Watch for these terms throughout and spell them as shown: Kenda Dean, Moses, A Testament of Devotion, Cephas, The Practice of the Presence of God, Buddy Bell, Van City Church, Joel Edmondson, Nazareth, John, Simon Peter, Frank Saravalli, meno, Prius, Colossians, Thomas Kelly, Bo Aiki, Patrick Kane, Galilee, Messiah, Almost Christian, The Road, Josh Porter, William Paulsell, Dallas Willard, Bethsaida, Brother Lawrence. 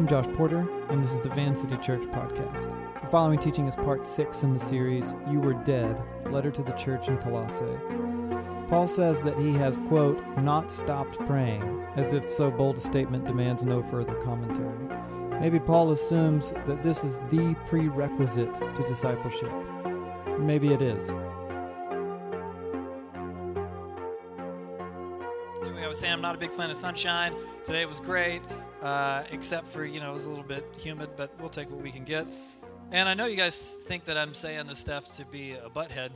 I'm Josh Porter, and this is the Van City Church podcast. The following teaching is part 6 in the series, You Were Dead, Letter to the Church in Colossae. Paul says that he has, quote, not stopped praying, as if so bold a statement demands no further commentary. Maybe Paul assumes that this is the prerequisite to discipleship. Maybe it is. Anyway, I was saying I'm not a big fan of sunshine. Today it was great. Except for, it was a little bit humid, but we'll take what we can get. And I know you guys think that I'm saying this stuff to be a butthead,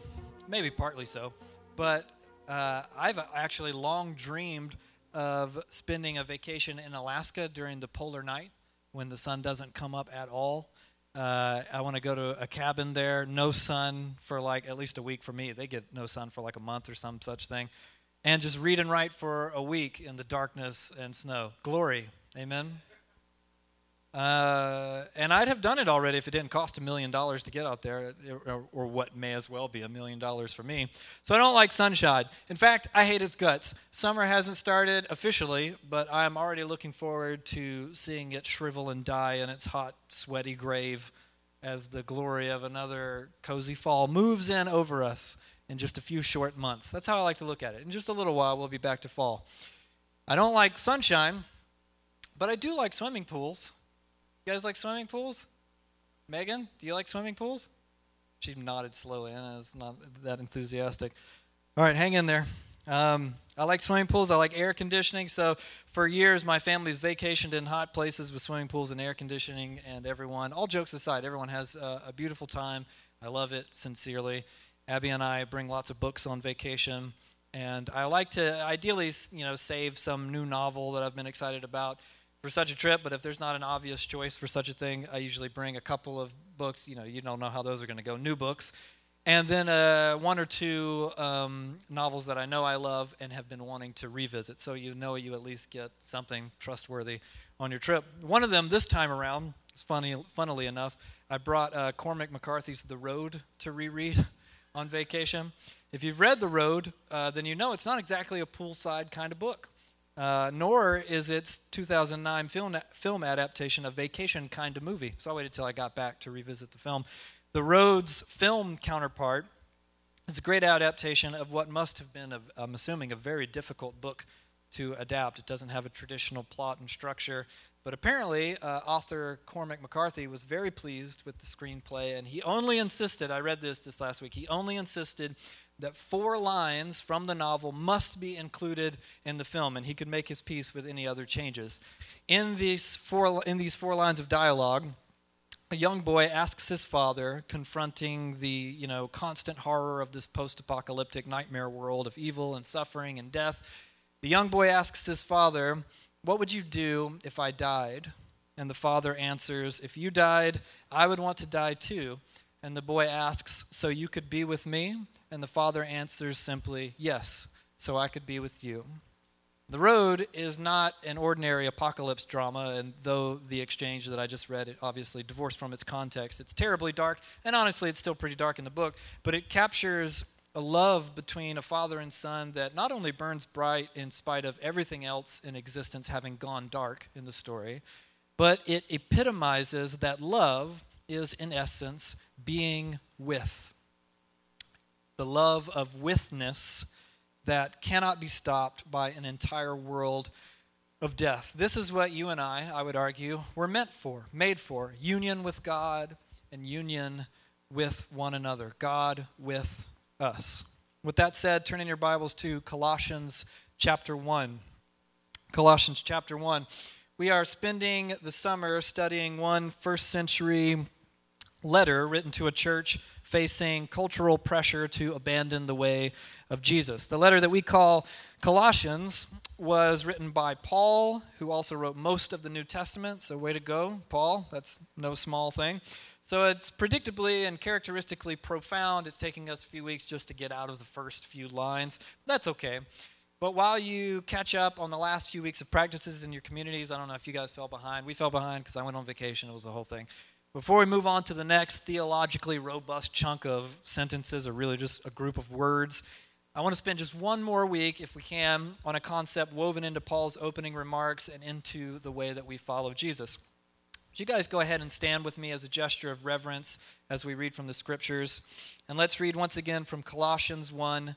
maybe partly so, but I've actually long dreamed of spending a vacation in Alaska during the polar night when the sun doesn't come up at all. I want to go to a cabin there, no sun for at least a week for me. They get no sun for a month or some such thing, and just read and write for a week in the darkness and snow. Glory. Amen. And I'd have done it already if it didn't cost $1 million to get out there, or what may as well be $1 million for me. So I don't like sunshine. In fact, I hate its guts. Summer hasn't started officially, but I'm already looking forward to seeing it shrivel and die in its hot, sweaty grave as the glory of another cozy fall moves in over us in just a few short months. That's how I like to look at it. In just a little while, we'll be back to fall. I don't like sunshine. But I do like swimming pools. You guys like swimming pools? Megan, do you like swimming pools? She nodded slowly. I was not that enthusiastic. All right, hang in there. I like swimming pools. I like air conditioning. So for years, my family's vacationed in hot places with swimming pools and air conditioning, and everyone, all jokes aside, everyone has a beautiful time. I love it sincerely. Abby and I bring lots of books on vacation, and I like to ideally, save some new novel that I've been excited about for such a trip, but if there's not an obvious choice for such a thing, I usually bring a couple of books. You don't know how those are going to go, new books, and then one or two novels that I know I love and have been wanting to revisit, so you at least get something trustworthy on your trip. One of them this time around, funnily enough, I brought Cormac McCarthy's The Road to reread on vacation. If you've read The Road, then it's not exactly a poolside kind of book. Nor is its 2009 film adaptation a vacation kind of movie. So I waited till I got back to revisit the film. The Road's film counterpart is a great adaptation of what must have been, I'm assuming, a very difficult book to adapt. It doesn't have a traditional plot and structure. But apparently, author Cormac McCarthy was very pleased with the screenplay, and he only insisted, I read this last week, he only insisted that 4 lines from the novel must be included in the film, and he could make his peace with any other changes. In these four lines of dialogue, a young boy asks his father, confronting the constant horror of this post-apocalyptic nightmare world of evil and suffering and death. The young boy asks his father, "What would you do if I died?" And the father answers, "If you died, I would want to die too." And the boy asks, "So you could be with me?" And the father answers simply, "Yes, so I could be with you." The Road is not an ordinary apocalypse drama, and though the exchange that I just read, it obviously divorced from its context, it's terribly dark, and honestly, it's still pretty dark in the book, but it captures a love between a father and son that not only burns bright in spite of everything else in existence having gone dark in the story, but it epitomizes that love is, in essence, being with. The love of withness that cannot be stopped by an entire world of death. This is what you and I would argue, were made for. Union with God and union with one another. God with us. With that said, turn in your Bibles to Colossians chapter 1. Colossians chapter 1. We are spending the summer studying one first-century letter written to a church facing cultural pressure to abandon the way of Jesus. The letter that we call Colossians was written by Paul, who also wrote most of the New Testament. So way to go, Paul. That's no small thing. So it's predictably and characteristically profound. It's taking us a few weeks just to get out of the first few lines. That's okay. But while you catch up on the last few weeks of practices in your communities, I don't know if you guys fell behind. We fell behind because I went on vacation. It was the whole thing. Before we move on to the next theologically robust chunk of sentences, or really just a group of words, I want to spend just one more week, if we can, on a concept woven into Paul's opening remarks and into the way that we follow Jesus. Would you guys go ahead and stand with me as a gesture of reverence as we read from the scriptures? And let's read once again from Colossians 1,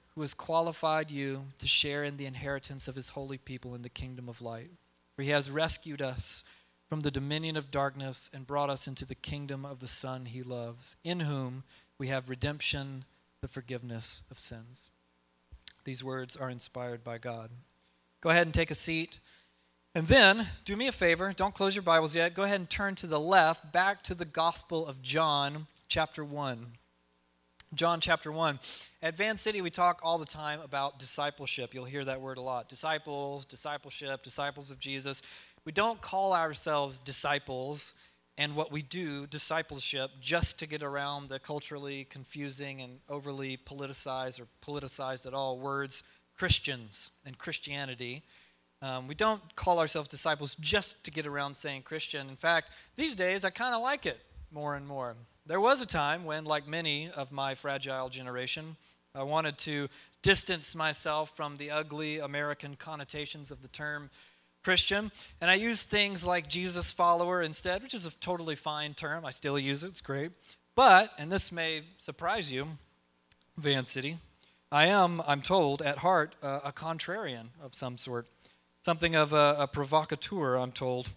who has qualified you to share in the inheritance of his holy people in the kingdom of light. For he has rescued us from the dominion of darkness and brought us into the kingdom of the Son he loves, in whom we have redemption, the forgiveness of sins. These words are inspired by God. Go ahead and take a seat. And then, do me a favor, don't close your Bibles yet. Go ahead and turn to the left, back to the Gospel of John, chapter 1. John chapter 1. At Van City, we talk all the time about discipleship. You'll hear that word a lot. Disciples, discipleship, disciples of Jesus. We don't call ourselves disciples and what we do, discipleship, just to get around the culturally confusing and overly politicized or politicized at all words, Christians and Christianity. We don't call ourselves disciples just to get around saying Christian. In fact, these days I kind of like it more and more. There was a time when, like many of my fragile generation, I wanted to distance myself from the ugly American connotations of the term Christian, and I used things like Jesus follower instead, which is a totally fine term. I still use it. It's great. But, and this may surprise you, Van City, I'm told, at heart, a contrarian of some sort, something of a provocateur, I'm told.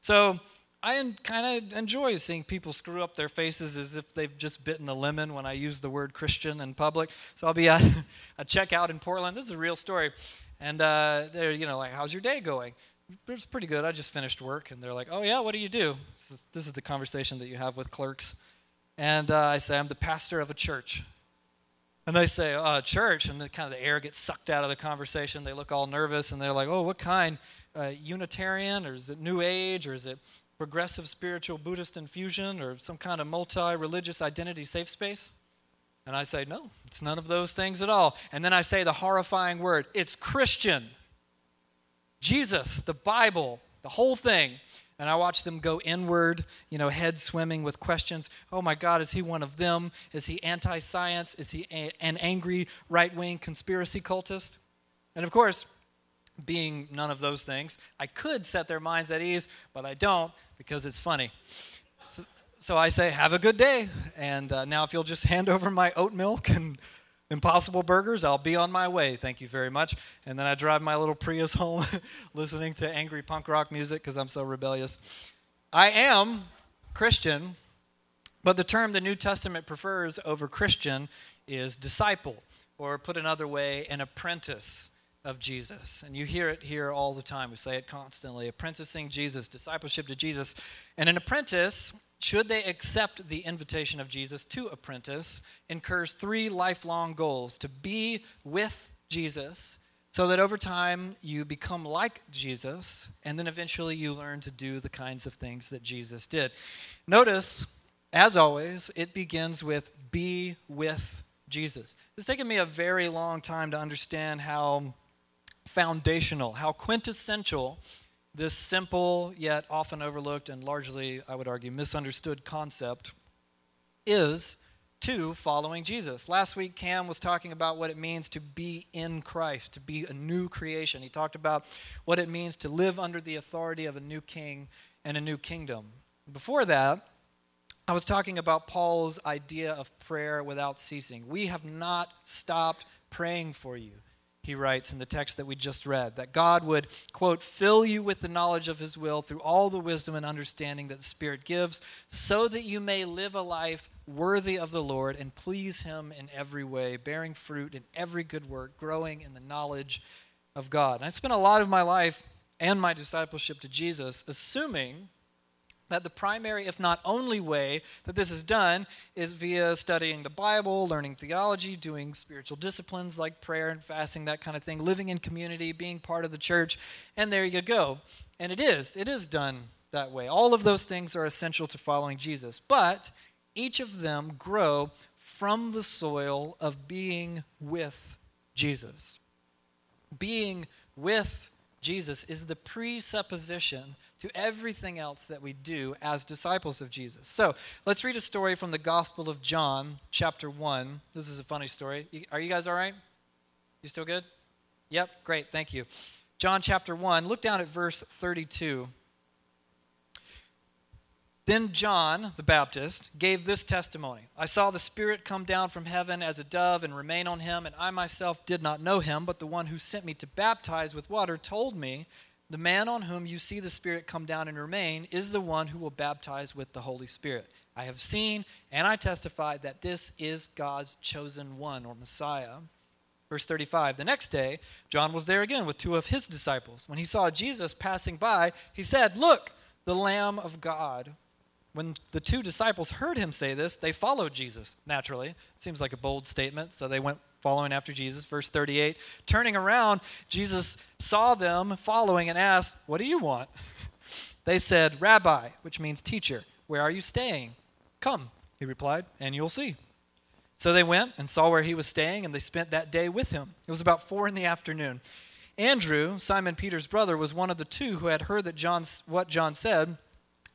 So I kind of enjoy seeing people screw up their faces as if they've just bitten a lemon when I use the word Christian in public. So I'll be at a checkout in Portland. This is a real story. And they're, like, how's your day going? It's pretty good. I just finished work. And they're like, oh, yeah, what do you do? This is the conversation that you have with clerks. And I say, I'm the pastor of a church. And they say, church? And kind of the air gets sucked out of the conversation. They look all nervous. And they're like, oh, what kind? Unitarian? Or is it New Age? Or is it progressive spiritual Buddhist infusion, or some kind of multi-religious identity safe space? And I say, no, it's none of those things at all. And then I say the horrifying word, it's Christian. Jesus, the Bible, the whole thing. And I watch them go inward, head swimming with questions. Oh my God, is he one of them? Is he anti-science? Is he an angry right-wing conspiracy cultist? And of course, being none of those things, I could set their minds at ease, but I don't, because it's funny. So I say, have a good day, and now if you'll just hand over my oat milk and Impossible Burgers, I'll be on my way, thank you very much. And then I drive my little Prius home listening to angry punk rock music because I'm so rebellious. I am Christian, but the term the New Testament prefers over Christian is disciple, or put another way, an apprentice of Jesus. And you hear it here all the time. We say it constantly, apprenticing Jesus, discipleship to Jesus. And an apprentice, should they accept the invitation of Jesus to apprentice, incurs 3 lifelong goals: to be with Jesus, so that over time you become like Jesus, and then eventually you learn to do the kinds of things that Jesus did. Notice, as always, it begins with be with Jesus. It's taken me a very long time to understand how foundational, how quintessential this simple yet often overlooked and largely, I would argue, misunderstood concept is to following Jesus. Last week, Cam was talking about what it means to be in Christ, to be a new creation. He talked about what it means to live under the authority of a new king and a new kingdom. Before that, I was talking about Paul's idea of prayer without ceasing. We have not stopped praying for you, he writes in the text that we just read, that God would, quote, fill you with the knowledge of his will through all the wisdom and understanding that the Spirit gives, so that you may live a life worthy of the Lord and please him in every way, bearing fruit in every good work, growing in the knowledge of God. And I spent a lot of my life and my discipleship to Jesus assuming that the primary, if not only, way that this is done is via studying the Bible, learning theology, doing spiritual disciplines like prayer and fasting, that kind of thing, living in community, being part of the church, and there you go. And it is done that way. All of those things are essential to following Jesus, but each of them grow from the soil of being with Jesus. Being with Jesus is the presupposition to everything else that we do as disciples of Jesus. So let's read a story from the Gospel of John, chapter 1. This is a funny story. Are you guys all right? You still good? Yep, great, thank you. John chapter 1, look down at verse 32. Then John the Baptist gave this testimony. I saw the Spirit come down from heaven as a dove and remain on him, and I myself did not know him, but the one who sent me to baptize with water told me, the man on whom you see the Spirit come down and remain is the one who will baptize with the Holy Spirit. I have seen and I testify that this is God's chosen one or Messiah. Verse 35, the next day, John was there again with two of his disciples. When he saw Jesus passing by, he said, look, the Lamb of God. When the two disciples heard him say this, they followed Jesus, naturally. Seems like a bold statement, so they went following after Jesus. Verse 38, turning around, Jesus saw them following and asked, what do you want? They said, Rabbi, which means teacher, where are you staying? Come, he replied, and you'll see. So they went and saw where he was staying, and they spent that day with him. It was about 4 p.m. Andrew, Simon Peter's brother, was one of the two who had heard that what John said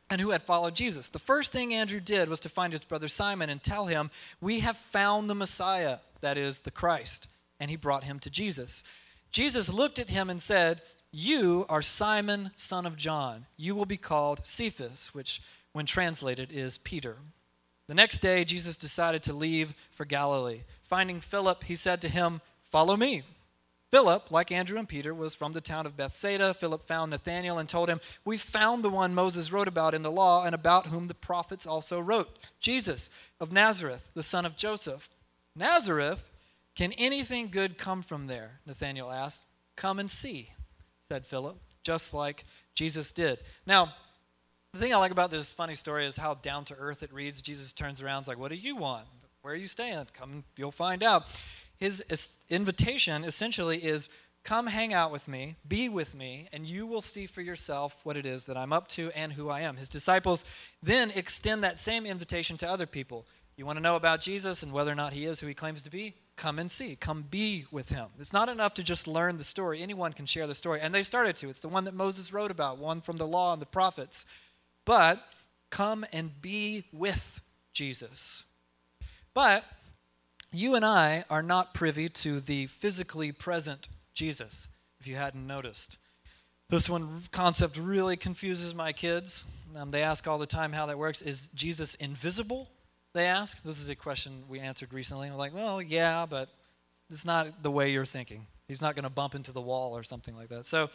and who had followed Jesus. The first thing Andrew did was to find his brother Simon and tell him, we have found the Messiah, that is, the Christ. And he brought him to Jesus. Jesus looked at him and said, you are Simon, son of John. You will be called Cephas, which when translated is Peter. The next day, Jesus decided to leave for Galilee. Finding Philip, he said to him, follow me. Philip, like Andrew and Peter, was from the town of Bethsaida. Philip found Nathanael and told him, we found the one Moses wrote about in the law and about whom the prophets also wrote, Jesus of Nazareth, the son of Joseph. Nazareth, can anything good come from there? Nathanael asked. Come and see, said Philip, just like Jesus did. Now, the thing I like about this funny story is how down to earth it reads. Jesus turns around, like, what do you want? Where are you staying? Come, you'll find out. His invitation essentially is, come hang out with me, be with me, and you will see for yourself what it is that I'm up to and who I am. His disciples then extend that same invitation to other people. You want to know about Jesus and whether or not he is who he claims to be? Come and see. Come be with him. It's not enough to just learn the story. Anyone can share the story, and they started to. It's the one that Moses wrote about, one from the law and the prophets. But come and be with Jesus. But you and I are not privy to the physically present Jesus, if you hadn't noticed. This one concept really confuses my kids. They ask all the time how that works. Is Jesus invisible, they ask? This is a question we answered recently. We're like, well, yeah, but it's not the way you're thinking. He's not going to bump into the wall or something like that. So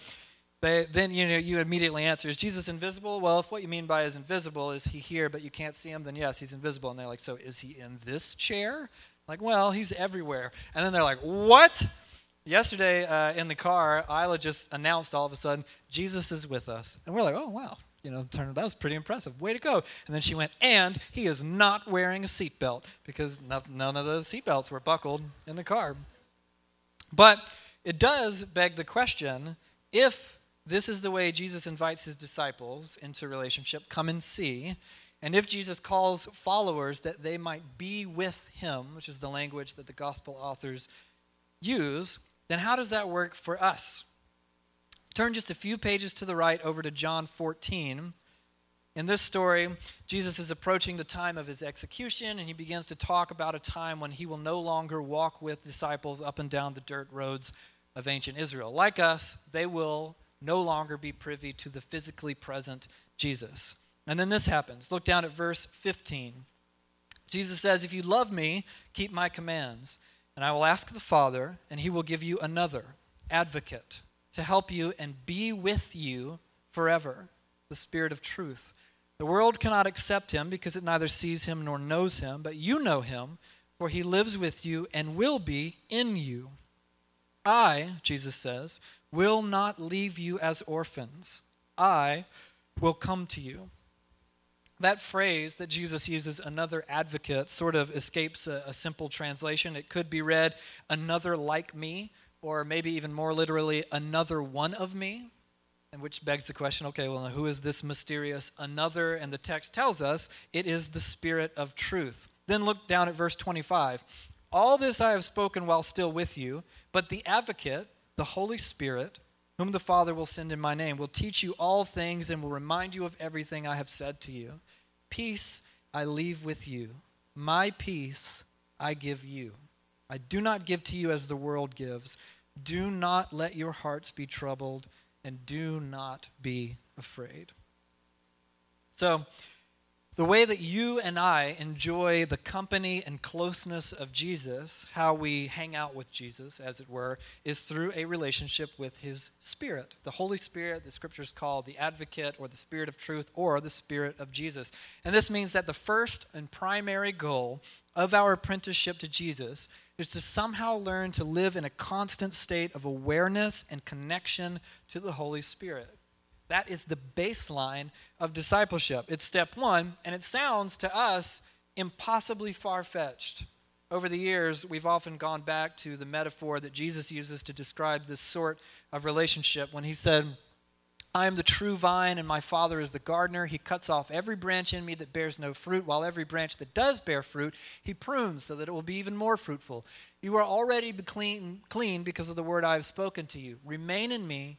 then you immediately answer, is Jesus invisible? Well, if what you mean by is invisible is he here but you can't see him, then yes, he's invisible. And they're like, so is he in this chair? Like, well, he's everywhere. And then they're like, what? Yesterday in the car, Isla just announced all of a sudden, Jesus is with us. And we're like, oh, wow. That was pretty impressive. Way to go. And then she went, and he is not wearing a seatbelt because none of those seatbelts were buckled in the car. But it does beg the question, if this is the way Jesus invites his disciples into relationship, come and see. And if Jesus calls followers that they might be with him, which is the language that the gospel authors use, then how does that work for us? Turn just a few pages to the right over to John 14. In this story, Jesus is approaching the time of his execution, and he begins to talk about a time when he will no longer walk with disciples up and down the dirt roads of ancient Israel. Like us, they will no longer be privy to the physically present Jesus. And then this happens. Look down at verse 15. Jesus says, if you love me, keep my commands, and I will ask the Father, and he will give you another advocate to help you and be with you forever, the Spirit of truth. The world cannot accept him because it neither sees him nor knows him, but you know him, for he lives with you and will be in you. I, Jesus says, will not leave you as orphans. I will come to you. That phrase that Jesus uses, another advocate, sort of escapes a simple translation. It could be read, another like me, or maybe even more literally, another one of me. And which begs the question, okay, well, who is this mysterious another? And the text tells us it is the Spirit of truth. Then look down at verse 25. All this I have spoken while still with you, but the advocate, the Holy Spirit, whom the Father will send in my name, will teach you all things and will remind you of everything I have said to you. Peace I leave with you. My peace I give you. I do not give to you as the world gives. Do not let your hearts be troubled, and do not be afraid. So, the way that you and I enjoy the company and closeness of Jesus, how we hang out with Jesus, as it were, is through a relationship with his Spirit. The Holy Spirit, the Scriptures call the Advocate, or the Spirit of Truth, or the Spirit of Jesus. And this means that the first and primary goal of our apprenticeship to Jesus is to somehow learn to live in a constant state of awareness and connection to the Holy Spirit. That is the baseline of discipleship. It's step one, and it sounds to us impossibly far-fetched. Over the years, we've often gone back to the metaphor that Jesus uses to describe this sort of relationship when he said, I am the true vine and my Father is the gardener. He cuts off every branch in me that bears no fruit, while every branch that does bear fruit, he prunes so that it will be even more fruitful. You are already clean because of the word I have spoken to you. Remain in me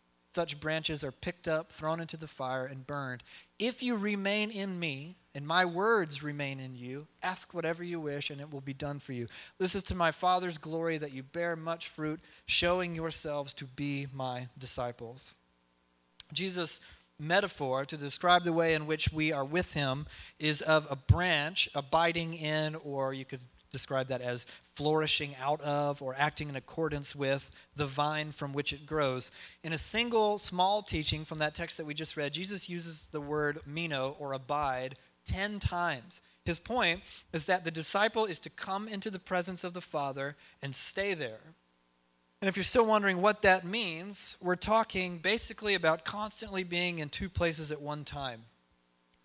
Such branches are picked up, thrown into the fire, and burned. If you remain in me, and my words remain in you, ask whatever you wish, and it will be done for you. This is to my Father's glory that you bear much fruit, showing yourselves to be my disciples. Jesus' metaphor to describe the way in which we are with him is of a branch abiding in, or you could describe that as flourishing out of or acting in accordance with the vine from which it grows. In a single small teaching from that text that we just read, Jesus uses the word meno, or abide, 10 times. His point is that the disciple is to come into the presence of the Father and stay there. And if you're still wondering what that means, we're talking basically about constantly being in two places at one time.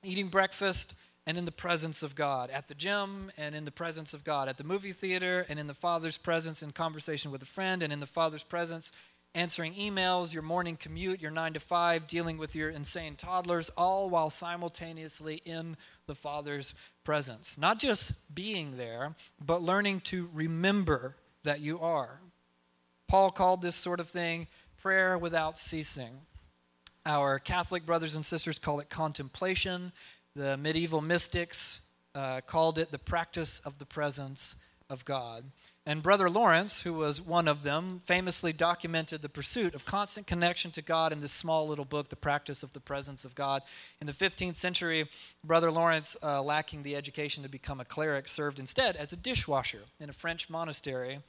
Eating breakfast and in the presence of God, at the gym and in the presence of God, at the movie theater and in the Father's presence, in conversation with a friend and in the Father's presence, answering emails, your morning commute, your 9 to 5, dealing with your insane toddlers, all while simultaneously in the Father's presence. Not just being there, but learning to remember that you are. Paul called this sort of thing prayer without ceasing. Our Catholic brothers and sisters call it contemplation. The medieval mystics called it the practice of the presence of God. And Brother Lawrence, who was one of them, famously documented the pursuit of constant connection to God in this small little book, The Practice of the Presence of God. In the 15th century, Brother Lawrence, lacking the education to become a cleric, served instead as a dishwasher in a French monastery.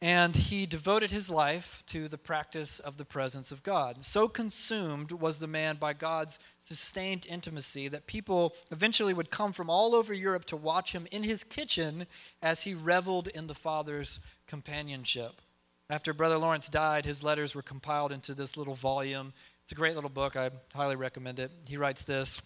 And he devoted his life to the practice of the presence of God. So consumed was the man by God's sustained intimacy that people eventually would come from all over Europe to watch him in his kitchen as he reveled in the Father's companionship. After Brother Lawrence died, his letters were compiled into this little volume. It's a great little book. I highly recommend it. He writes this: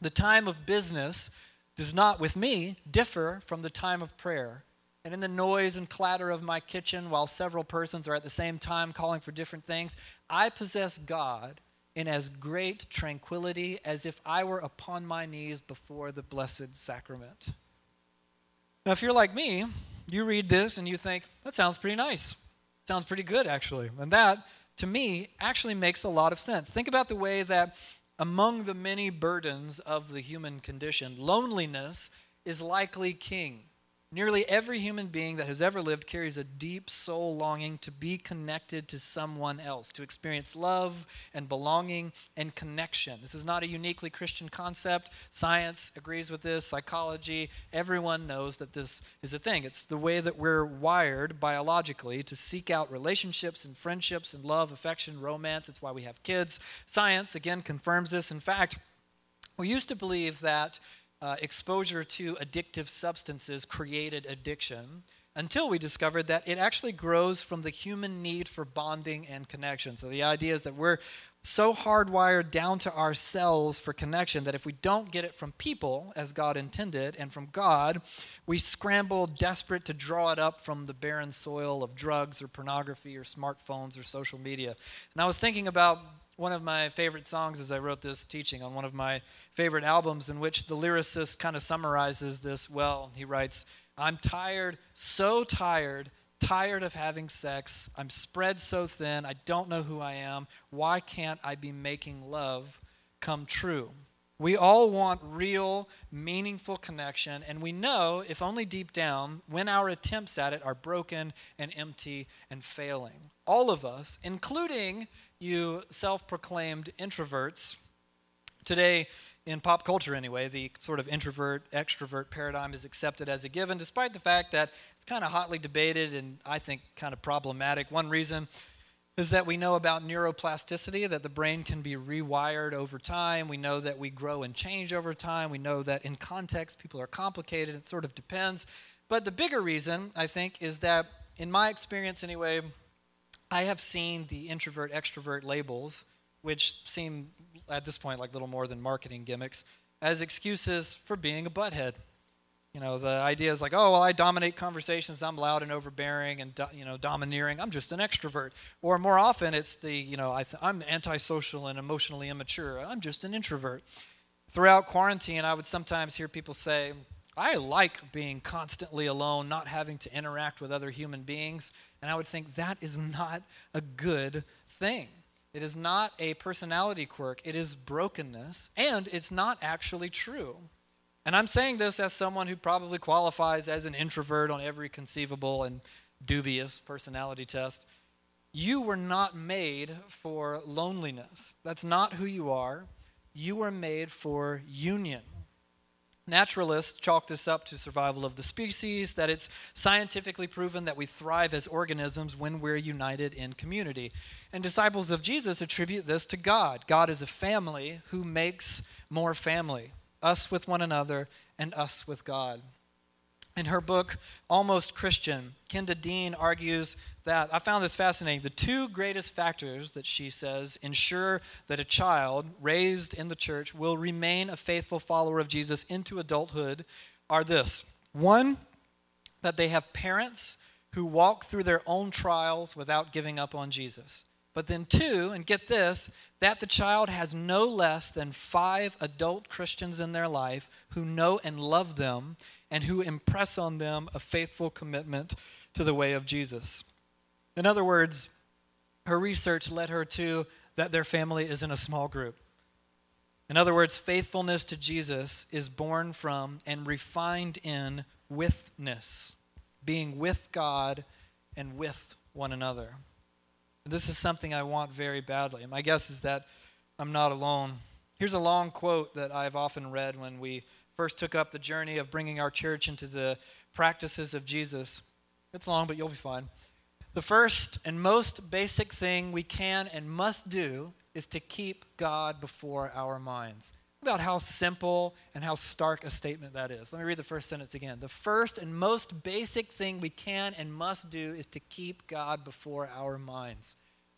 "The time of business does not, with me, differ from the time of prayer. And in the noise and clatter of my kitchen, while several persons are at the same time calling for different things, I possess God in as great tranquility as if I were upon my knees before the Blessed Sacrament." Now, if you're like me, you read this and you think, that sounds pretty nice. Sounds pretty good, actually. And that, to me, actually makes a lot of sense. Think about the way that among the many burdens of the human condition, loneliness is likely king. Nearly every human being that has ever lived carries a deep soul longing to be connected to someone else, to experience love and belonging and connection. This is not a uniquely Christian concept. Science agrees with this. Psychology, everyone knows that this is a thing. It's the way that we're wired biologically to seek out relationships and friendships and love, affection, romance. It's why we have kids. Science, again, confirms this. In fact, we used to believe that exposure to addictive substances created addiction, until we discovered that it actually grows from the human need for bonding and connection. So the idea is that we're so hardwired down to ourselves for connection that if we don't get it from people, as God intended, and from God, we scramble desperate to draw it up from the barren soil of drugs or pornography or smartphones or social media. And I was thinking about one of my favorite songs as I wrote this teaching on one of my favorite albums, in which the lyricist kind of summarizes this well. He writes, "I'm tired, so tired, tired of having sex. I'm spread so thin, I don't know who I am. Why can't I be making love come true?" We all want real, meaningful connection, and we know, if only deep down, when our attempts at it are broken and empty and failing. All of us, including you self-proclaimed introverts, today, in pop culture anyway, the sort of introvert-extrovert paradigm is accepted as a given, despite the fact that it's kind of hotly debated and I think kind of problematic. One reason is that we know about neuroplasticity, that the brain can be rewired over time. We know that we grow and change over time. We know that in context, people are complicated. It sort of depends. But the bigger reason, I think, is that in my experience anyway, I have seen the introvert-extrovert labels, which seem at this point like little more than marketing gimmicks, as excuses for being a butthead. You know, the idea is like, oh, well, I dominate conversations, I'm loud and overbearing and, domineering, I'm just an extrovert. Or more often it's the, I'm antisocial and emotionally immature, I'm just an introvert. Throughout quarantine, I would sometimes hear people say, I like being constantly alone, not having to interact with other human beings. And I would think that is not a good thing. It is not a personality quirk. It is brokenness, and it's not actually true. And I'm saying this as someone who probably qualifies as an introvert on every conceivable and dubious personality test. You were not made for loneliness. That's not who you are. You were made for union. Naturalists chalk this up to survival of the species, that it's scientifically proven that we thrive as organisms when we're united in community. And disciples of Jesus attribute this to God. God is a family who makes more family, us with one another and us with God. In her book, Almost Christian, Kenda Dean argues that, I found this fascinating, the two greatest factors that she says ensure that a child raised in the church will remain a faithful follower of Jesus into adulthood are this. One, that they have parents who walk through their own trials without giving up on Jesus. But then two, and get this, that the child has no less than 5 adult Christians in their life who know and love them and who impress on them a faithful commitment to the way of Jesus. In other words, her research led her to that their family is in a small group. In other words, faithfulness to Jesus is born from and refined in withness, being with God and with one another. This is something I want very badly. My guess is that I'm not alone. Here's a long quote that I've often read when we first took up the journey of bringing our church into the practices of Jesus. It's long, but you'll be fine. The first and most basic thing we can and must do is to keep God before our minds. About how simple and how stark a statement that is. Let me read the first sentence again. The first and most basic thing we can and must do is to keep God before our minds.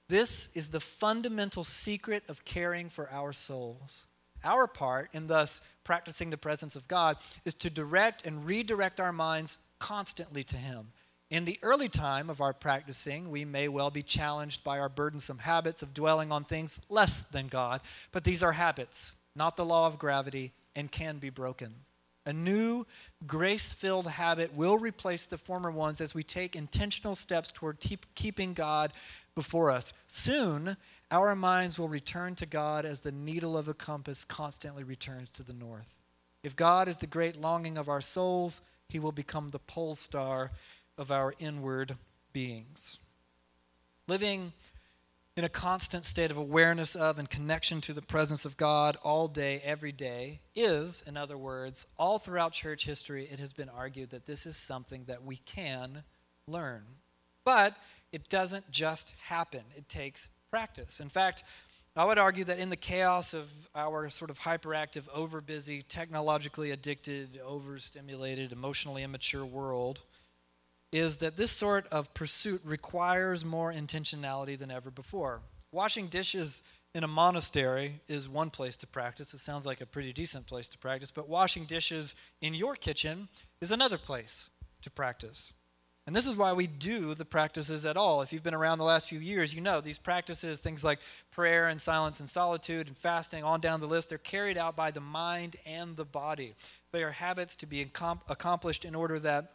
This is the fundamental secret of caring for our souls. Our part, and thus practicing the presence of God, is to direct and redirect our minds constantly to Him. In the early time of our practicing, we may well be challenged by our burdensome habits of dwelling on things less than God, but these are habits, not the law of gravity, and can be broken. A new grace-filled habit will replace the former ones as we take intentional steps toward keeping God before us. Soon, our minds will return to God as the needle of a compass constantly returns to the north. If God is the great longing of our souls, He will become the pole star of our inward beings. Living in a constant state of awareness of and connection to the presence of God all day, every day is, in other words, all throughout church history, it has been argued that this is something that we can learn. But it doesn't just happen. It takes practice. In fact, I would argue that in the chaos of our sort of hyperactive, overbusy, technologically addicted, overstimulated, emotionally immature world is that this sort of pursuit requires more intentionality than ever before. Washing dishes in a monastery is one place to practice. It sounds like a pretty decent place to practice, but washing dishes in your kitchen is another place to practice. And this is why we do the practices at all. If you've been around the last few years, you know these practices, things like prayer and silence and solitude and fasting, on down the list, they're carried out by the mind and the body. They are habits to be accomplished in order that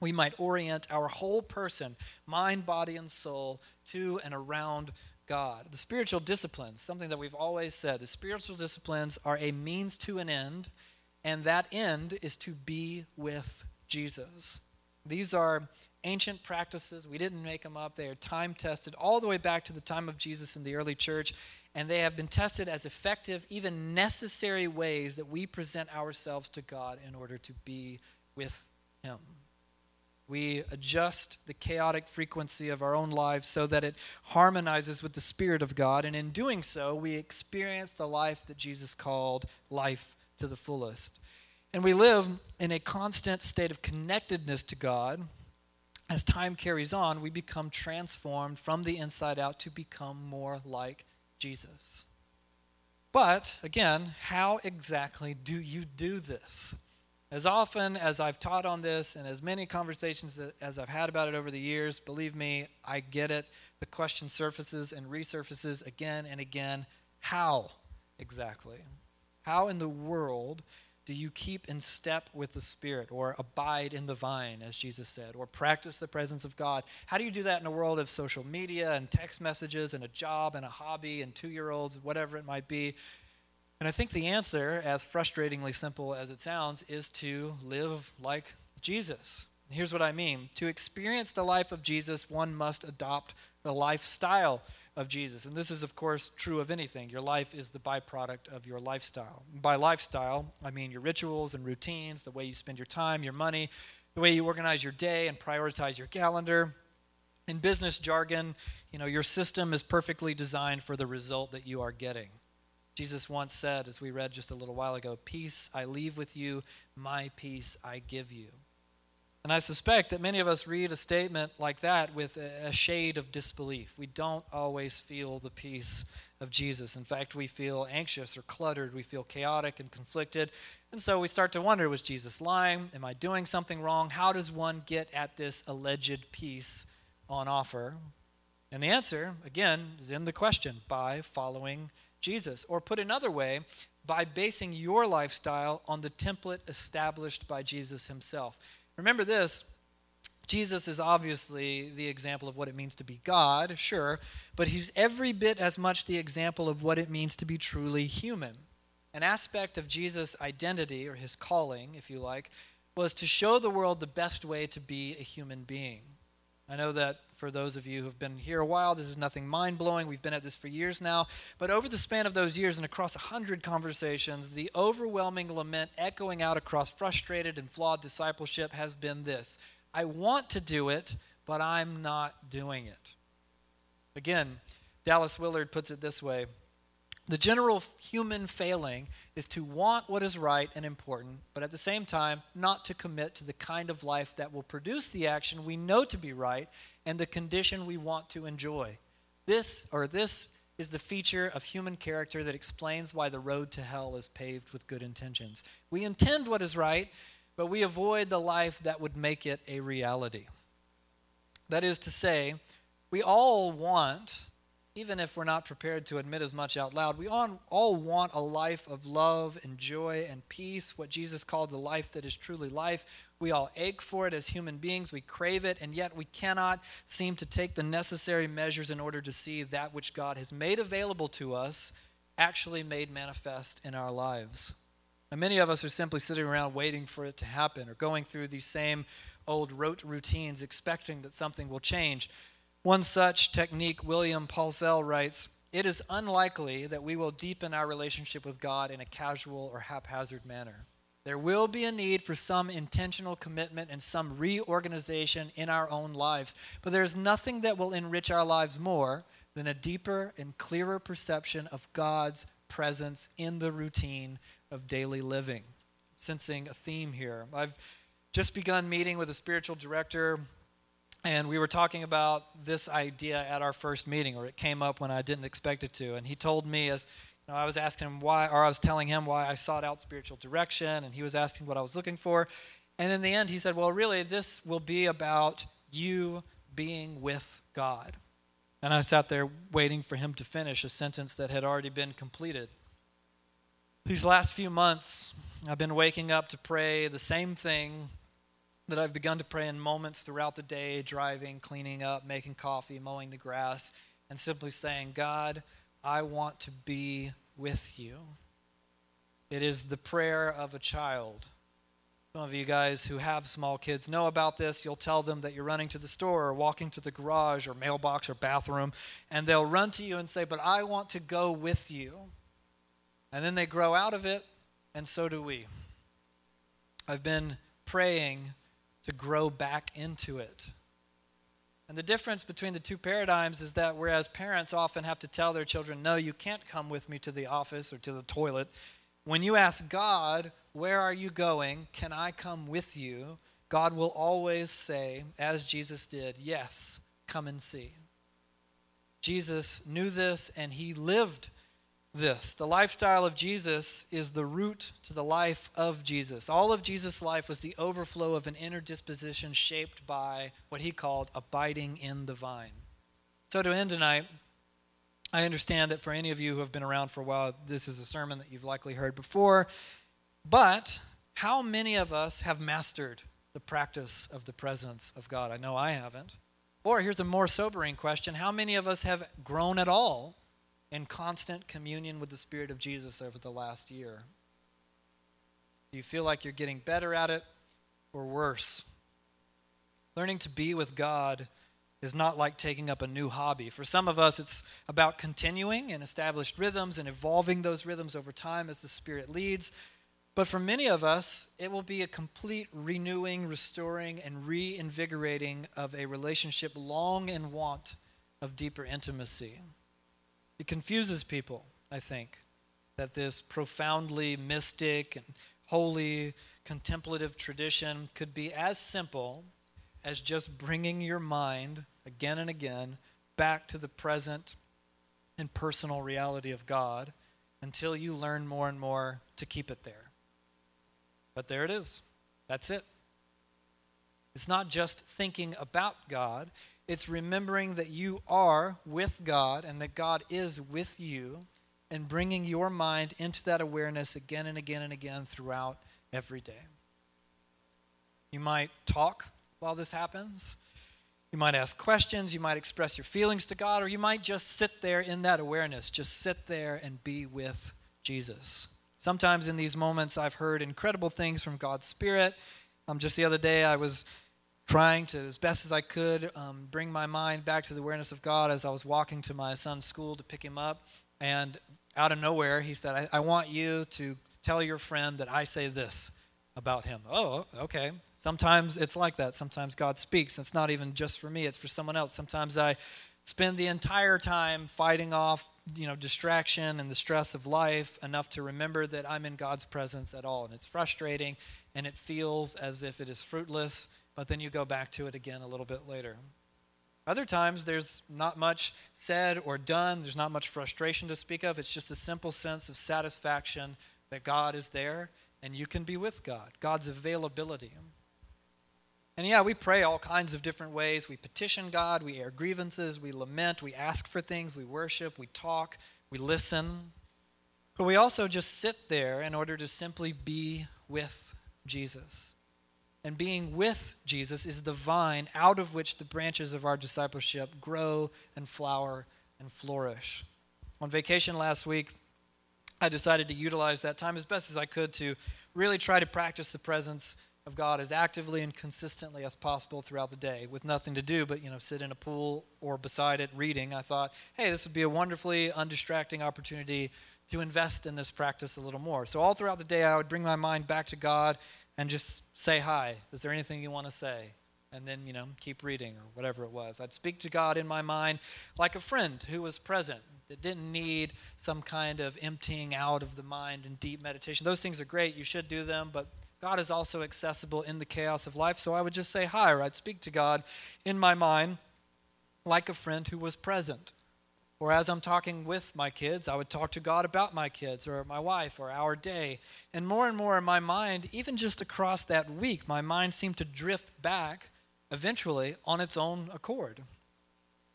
we might orient our whole person, mind, body, and soul, to and around God. The spiritual disciplines, something that we've always said, the spiritual disciplines are a means to an end, and that end is to be with Jesus. These are ancient practices. We didn't make them up. They are time-tested all the way back to the time of Jesus in the early church, and they have been tested as effective, even necessary ways that we present ourselves to God in order to be with Him. We adjust the chaotic frequency of our own lives so that it harmonizes with the Spirit of God, and in doing so, we experience the life that Jesus called life to the fullest. And we live in a constant state of connectedness to God. As time carries on, we become transformed from the inside out to become more like Jesus. But, again, how exactly do you do this? As often as I've taught on this and as many conversations as I've had about it over the years, believe me, I get it. The question surfaces and resurfaces again and again. How exactly? How in the world do you keep in step with the Spirit, or abide in the vine, as Jesus said, or practice the presence of God? How do you do that in a world of social media and text messages and a job and a hobby and two-year-olds, whatever it might be? And I think the answer, as frustratingly simple as it sounds, is to live like Jesus. Here's what I mean. To experience the life of Jesus, one must adopt the lifestyle of Jesus. And this is, of course, true of anything. Your life is the byproduct of your lifestyle. By lifestyle, I mean your rituals and routines, the way you spend your time, your money, the way you organize your day and prioritize your calendar. In business jargon, your system is perfectly designed for the result that you are getting. Jesus once said, as we read just a little while ago, "Peace I leave with you, my peace I give you." And I suspect that many of us read a statement like that with a shade of disbelief. We don't always feel the peace of Jesus. In fact, we feel anxious or cluttered. We feel chaotic and conflicted. And so we start to wonder, was Jesus lying? Am I doing something wrong? How does one get at this alleged peace on offer? And the answer, again, is in the question, by following Jesus. Or put another way, by basing your lifestyle on the template established by Jesus himself. Remember this, Jesus is obviously the example of what it means to be God, sure, but he's every bit as much the example of what it means to be truly human. An aspect of Jesus' identity, or his calling, if you like, was to show the world the best way to be a human being. I know that for those of you who've been here a while, this is nothing mind-blowing. We've been at this for years now. But over the span of those years and across 100 conversations, the overwhelming lament echoing out across frustrated and flawed discipleship has been this: I want to do it, but I'm not doing it. Again, Dallas Willard puts it this way: the general human failing is to want what is right and important, but at the same time, not to commit to the kind of life that will produce the action we know to be right and the condition we want to enjoy. This is the feature of human character that explains why the road to hell is paved with good intentions. We intend what is right, but we avoid the life that would make it a reality. That is to say, we all want, even if we're not prepared to admit as much out loud, we all want a life of love and joy and peace, what Jesus called the life that is truly life. We all ache for it as human beings. We crave it, and yet we cannot seem to take the necessary measures in order to see that which God has made available to us actually made manifest in our lives. And many of us are simply sitting around waiting for it to happen, or going through these same old rote routines expecting that something will change. One such technique, William Paulsell writes, "It is unlikely that we will deepen our relationship with God in a casual or haphazard manner. There will be a need for some intentional commitment and some reorganization in our own lives, but there is nothing that will enrich our lives more then a deeper and clearer perception of God's presence in the routine of daily living. Sensing a theme here. I've just begun meeting with a spiritual director, and we were talking about this idea at our first meeting, or it came up when I didn't expect it to. And he told me, as you know, I was asking him why, or I was telling him why I sought out spiritual direction, and he was asking what I was looking for. And in the end, he said, well, really, this will be about you being with God. And I sat there waiting for him to finish a sentence that had already been completed. These last few months, I've been waking up to pray the same thing that I've begun to pray in moments throughout the day, driving, cleaning up, making coffee, mowing the grass, and simply saying, God, I want to be with you. It is the prayer of a child. Some of you guys who have small kids know about this. You'll tell them that you're running to the store or walking to the garage or mailbox or bathroom, and they'll run to you and say, but I want to go with you. And then they grow out of it, and so do we. I've been praying to grow back into it. And the difference between the two paradigms is that whereas parents often have to tell their children, no, you can't come with me to the office or to the toilet, when you ask God, where are you going? Can I come with you? God will always say, as Jesus did, yes, come and see. Jesus knew this, and he lived this. The lifestyle of Jesus is the root to the life of Jesus. All of Jesus' life was the overflow of an inner disposition shaped by what he called abiding in the vine. So to end tonight, I understand that for any of you who have been around for a while, this is a sermon that you've likely heard before. But how many of us have mastered the practice of the presence of God? I know I haven't. Or here's a more sobering question. How many of us have grown at all in constant communion with the Spirit of Jesus over the last year? Do you feel like you're getting better at it or worse? Learning to be with God is not like taking up a new hobby. For some of us, it's about continuing in established rhythms and evolving those rhythms over time as the Spirit leads. But for many of us, it will be a complete renewing, restoring, and reinvigorating of a relationship long in want of deeper intimacy. It confuses people, I think, that this profoundly mystic and holy contemplative tradition could be as simple as just bringing your mind again and again back to the present and personal reality of God until you learn more and more to keep it there. But there it is. That's it. It's not just thinking about God. It's remembering that you are with God and that God is with you, and bringing your mind into that awareness again and again and again throughout every day. You might talk while this happens. You might ask questions. You might express your feelings to God, or you might just sit there in that awareness. Just sit there and be with Jesus. Sometimes in these moments, I've heard incredible things from God's Spirit. Just the other day, I was trying to, as best as I could, bring my mind back to the awareness of God as I was walking to my son's school to pick him up. And out of nowhere, he said, I want you to tell your friend that I say this about him. Oh, okay. Sometimes it's like that. Sometimes God speaks. It's not even just for me. It's for someone else. Sometimes I spend the entire time fighting off, distraction and the stress of life enough to remember that I'm in God's presence at all. And it's frustrating, and it feels as if it is fruitless, but then you go back to it again a little bit later. Other times, there's not much said or done. There's not much frustration to speak of. It's just a simple sense of satisfaction that God is there, and you can be with God, God's availability. And yeah, we pray all kinds of different ways. We petition God, we air grievances, we lament, we ask for things, we worship, we talk, we listen. But we also just sit there in order to simply be with Jesus. And being with Jesus is the vine out of which the branches of our discipleship grow and flower and flourish. On vacation last week, I decided to utilize that time as best as I could to really try to practice the presence of God as actively and consistently as possible throughout the day, with nothing to do but, sit in a pool or beside it reading. I thought, hey, this would be a wonderfully undistracting opportunity to invest in this practice a little more. So all throughout the day, I would bring my mind back to God and just say hi. Is there anything you want to say? and then, keep reading or whatever it was. I'd speak to God in my mind like a friend who was present, that didn't need some kind of emptying out of the mind and deep meditation. Those things are great. You should do them, but God is also accessible in the chaos of life. So I would just say hi, or I'd speak to God in my mind like a friend who was present. Or as I'm talking with my kids, I would talk to God about my kids or my wife or our day. And more in my mind, even just across that week, my mind seemed to drift back eventually on its own accord,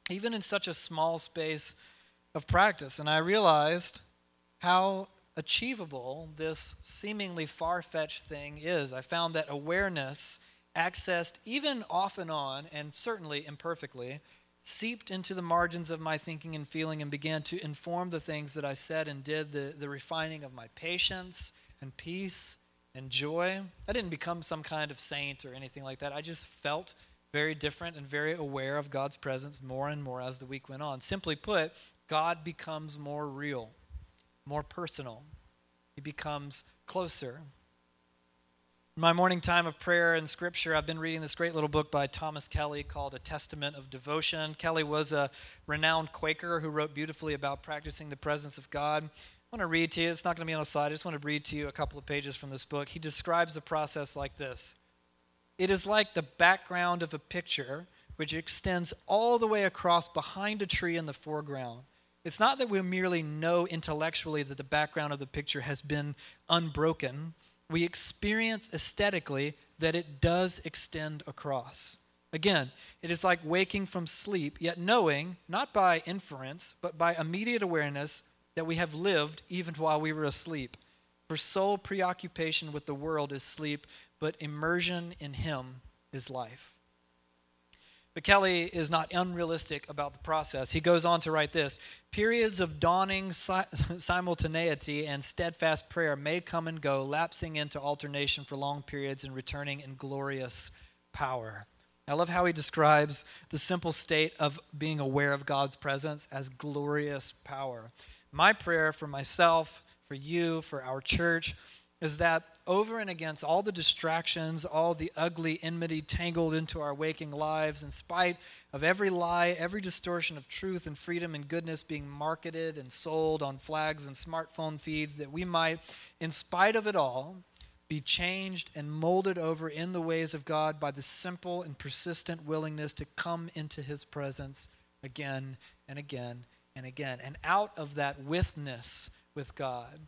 even in such a small space of practice. And I realized how achievable this seemingly far-fetched thing is. I found that awareness, accessed even off and on, and certainly imperfectly, seeped into the margins of my thinking and feeling and began to inform the things that I said and did, the refining of my patience and peace and joy. I didn't become some kind of saint or anything like that. I just felt very different and very aware of God's presence more and more as the week went on. Simply put, God becomes more real, more personal. He becomes closer. In my morning time of prayer and scripture, I've been reading this great little book by Thomas Kelly called A Testament of Devotion. Kelly was a renowned Quaker who wrote beautifully about practicing the presence of God. I want to read to you, it's not going to be on a slide, I just want to read to you a couple of pages from this book. He describes the process like this. It is like the background of a picture which extends all the way across behind a tree in the foreground. It's not that we merely know intellectually that the background of the picture has been unbroken. We experience aesthetically that it does extend across. Again, it is like waking from sleep, yet knowing, not by inference, but by immediate awareness that we have lived even while we were asleep. For sole preoccupation with the world is sleep, but immersion in Him is life. But Kelly is not unrealistic about the process. He goes on to write this. Periods of dawning simultaneity and steadfast prayer may come and go, lapsing into alternation for long periods and returning in glorious power. I love how he describes the simple state of being aware of God's presence as glorious power. My prayer for myself, for you, for our church is that over and against all the distractions, all the ugly enmity tangled into our waking lives, in spite of every lie, every distortion of truth and freedom and goodness being marketed and sold on flags and smartphone feeds, that we might, in spite of it all, be changed and molded over in the ways of God by the simple and persistent willingness to come into His presence again and again and again. And out of that withness with God,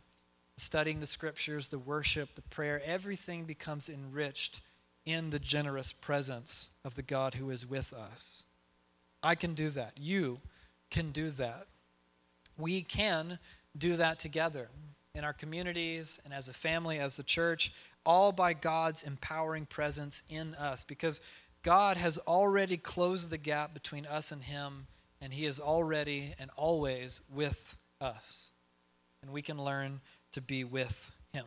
studying the scriptures, the worship, the prayer, everything becomes enriched in the generous presence of the God who is with us. I can do that. You can do that. We can do that together in our communities and as a family, as a church, all by God's empowering presence in us, because God has already closed the gap between us and Him, and He is already and always with us. And we can learn to be with Him.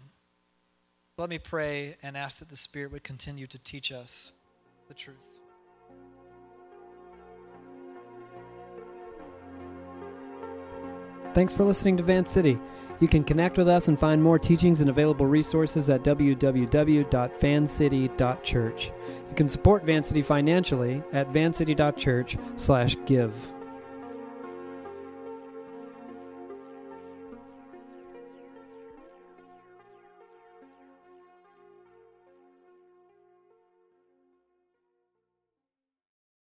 Let me pray and ask that the Spirit would continue to teach us the truth. Thanks for listening to Van City. You can connect with us and find more teachings and available resources at www.vancity.church. You can support Van City financially at vancity.church/give.